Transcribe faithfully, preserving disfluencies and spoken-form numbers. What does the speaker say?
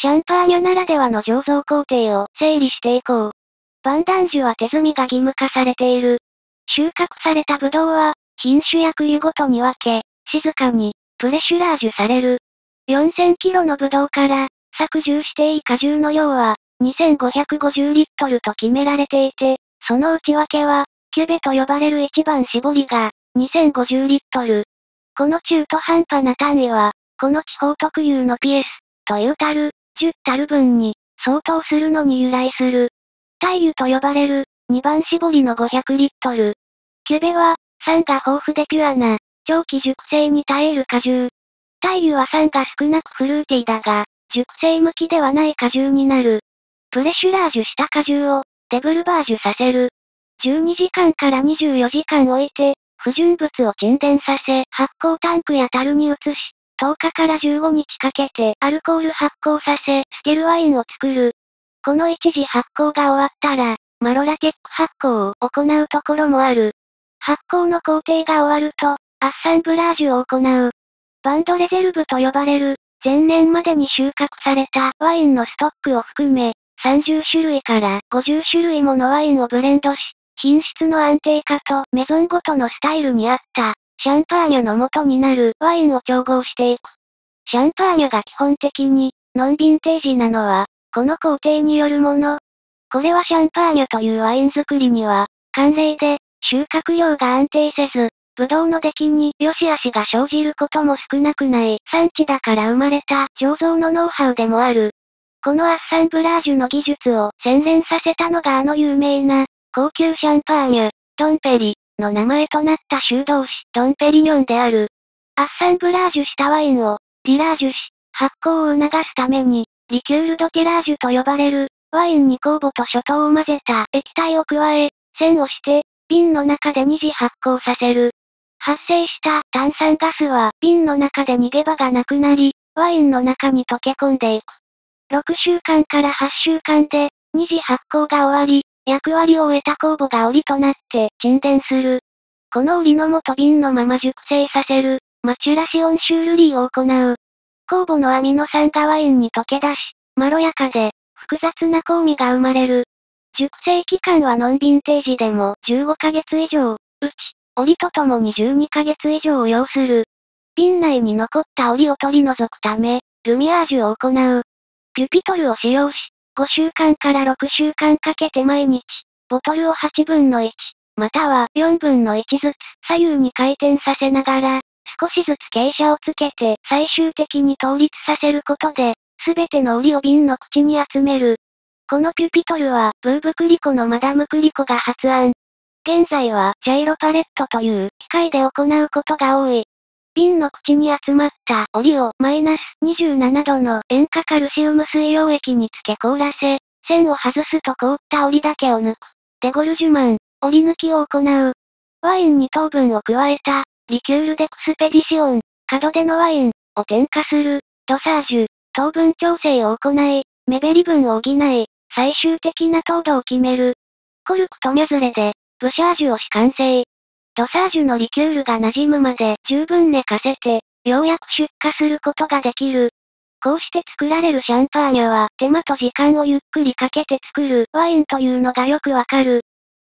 シャンパーニュならではの醸造工程を整理していこう。バンダンジュは手摘みが義務化されている。収穫されたブドウは、品種や冬ごとに分け、静かに、プレシュラージュされる。よんせんキロのブドウから、搾汁していい果汁の量は、にせんごひゃくごじゅうリットルと決められていて、その内訳は、キュベと呼ばれる一番搾りが、にせんごじゅうリットル。この中途半端な単位は、この地方特有のピエス、という樽、じゅうたるぶんに、相当するのに由来する。大湯と呼ばれる、にばん搾りのごひゃくリットル。キュベは、酸が豊富でピュアな、長期熟成に耐える果汁。大湯は酸が少なくフルーティーだが、熟成向きではない果汁になる。プレシュラージュした果汁を、デブルバージュさせる。じゅうにじかんからにじゅうよじかん置いて、不純物を沈殿させ、発酵タンクや樽に移し、とおかからじゅうごにちかけてアルコール発酵させ、スティルワインを作る。この一次発酵が終わったら、マロラテック発酵を行うところもある。発酵の工程が終わると、アッサンブラージュを行う。バンドレゼルブと呼ばれる、前年までに収穫されたワインのストックを含め、さんじゅっしゅるいからごじゅっしゅるいものワインをブレンドし、品質の安定化とメゾンごとのスタイルに合った、シャンパーニュの元になるワインを調合していく。シャンパーニュが基本的に、ノンヴィンテージなのは、この工程によるもの。これはシャンパーニュというワイン作りには、慣例で、収穫量が安定せず、ブドウの出来に良し悪しが生じることも少なくない産地だから生まれた醸造のノウハウでもある。このアッサンブラージュの技術を洗練させたのがあの有名な高級シャンパーニュ、ドンペリの名前となった修道士ドンペリニョンである。アッサンブラージュしたワインをリラージュし発酵を促すためにリキュールドテラージュと呼ばれるワインに酵母と初糖を混ぜた液体を加え、栓をして瓶の中で二次発酵させる。発生した炭酸ガスは瓶の中で逃げ場がなくなり、ワインの中に溶け込んでいく。ろくしゅうかんからはっしゅうかんで二次発酵が終わり、役割を終えた酵母が檻となって沈殿する。この檻の元瓶のまま熟成させるマチュラシオンシュールリーを行う。酵母のアミノ酸がワインに溶け出し、まろやかで複雑な香味が生まれる。熟成期間はノンヴィンテージでもじゅうごかげつ以上、うち、檻とともにじゅうにかげつ以上を要する。瓶内に残った檻を取り除くため、ルミアージュを行う。ピュピトルを使用し、ごしゅうかんからろくしゅうかんかけて毎日、ボトルをはちぶんのいち、またはよんぶんのいちずつ左右に回転させながら、少しずつ傾斜をつけて最終的に倒立させることで、すべての檻を瓶の口に集める。このピュピトルは、ブーブクリコのマダムクリコが発案。現在は、ジャイロパレットという機械で行うことが多い。瓶の口に集まった檻をマイナスにじゅうななどの塩化カルシウム水溶液につけ凍らせ、栓を外すと凍った檻だけを抜く。デゴルジュマン、檻抜きを行う。ワインに糖分を加えた、リキュールデクスペディシオン、門出のワインを添加する、ドサージュ、糖分調整を行い、目減り分を補い、最終的な糖度を決める。コルクとミャズレで、ブシャージュをし完成。ドサージュのリキュールが馴染むまで十分寝かせて、ようやく出荷することができる。こうして作られるシャンパーニュは手間と時間をゆっくりかけて作るワインというのがよくわかる。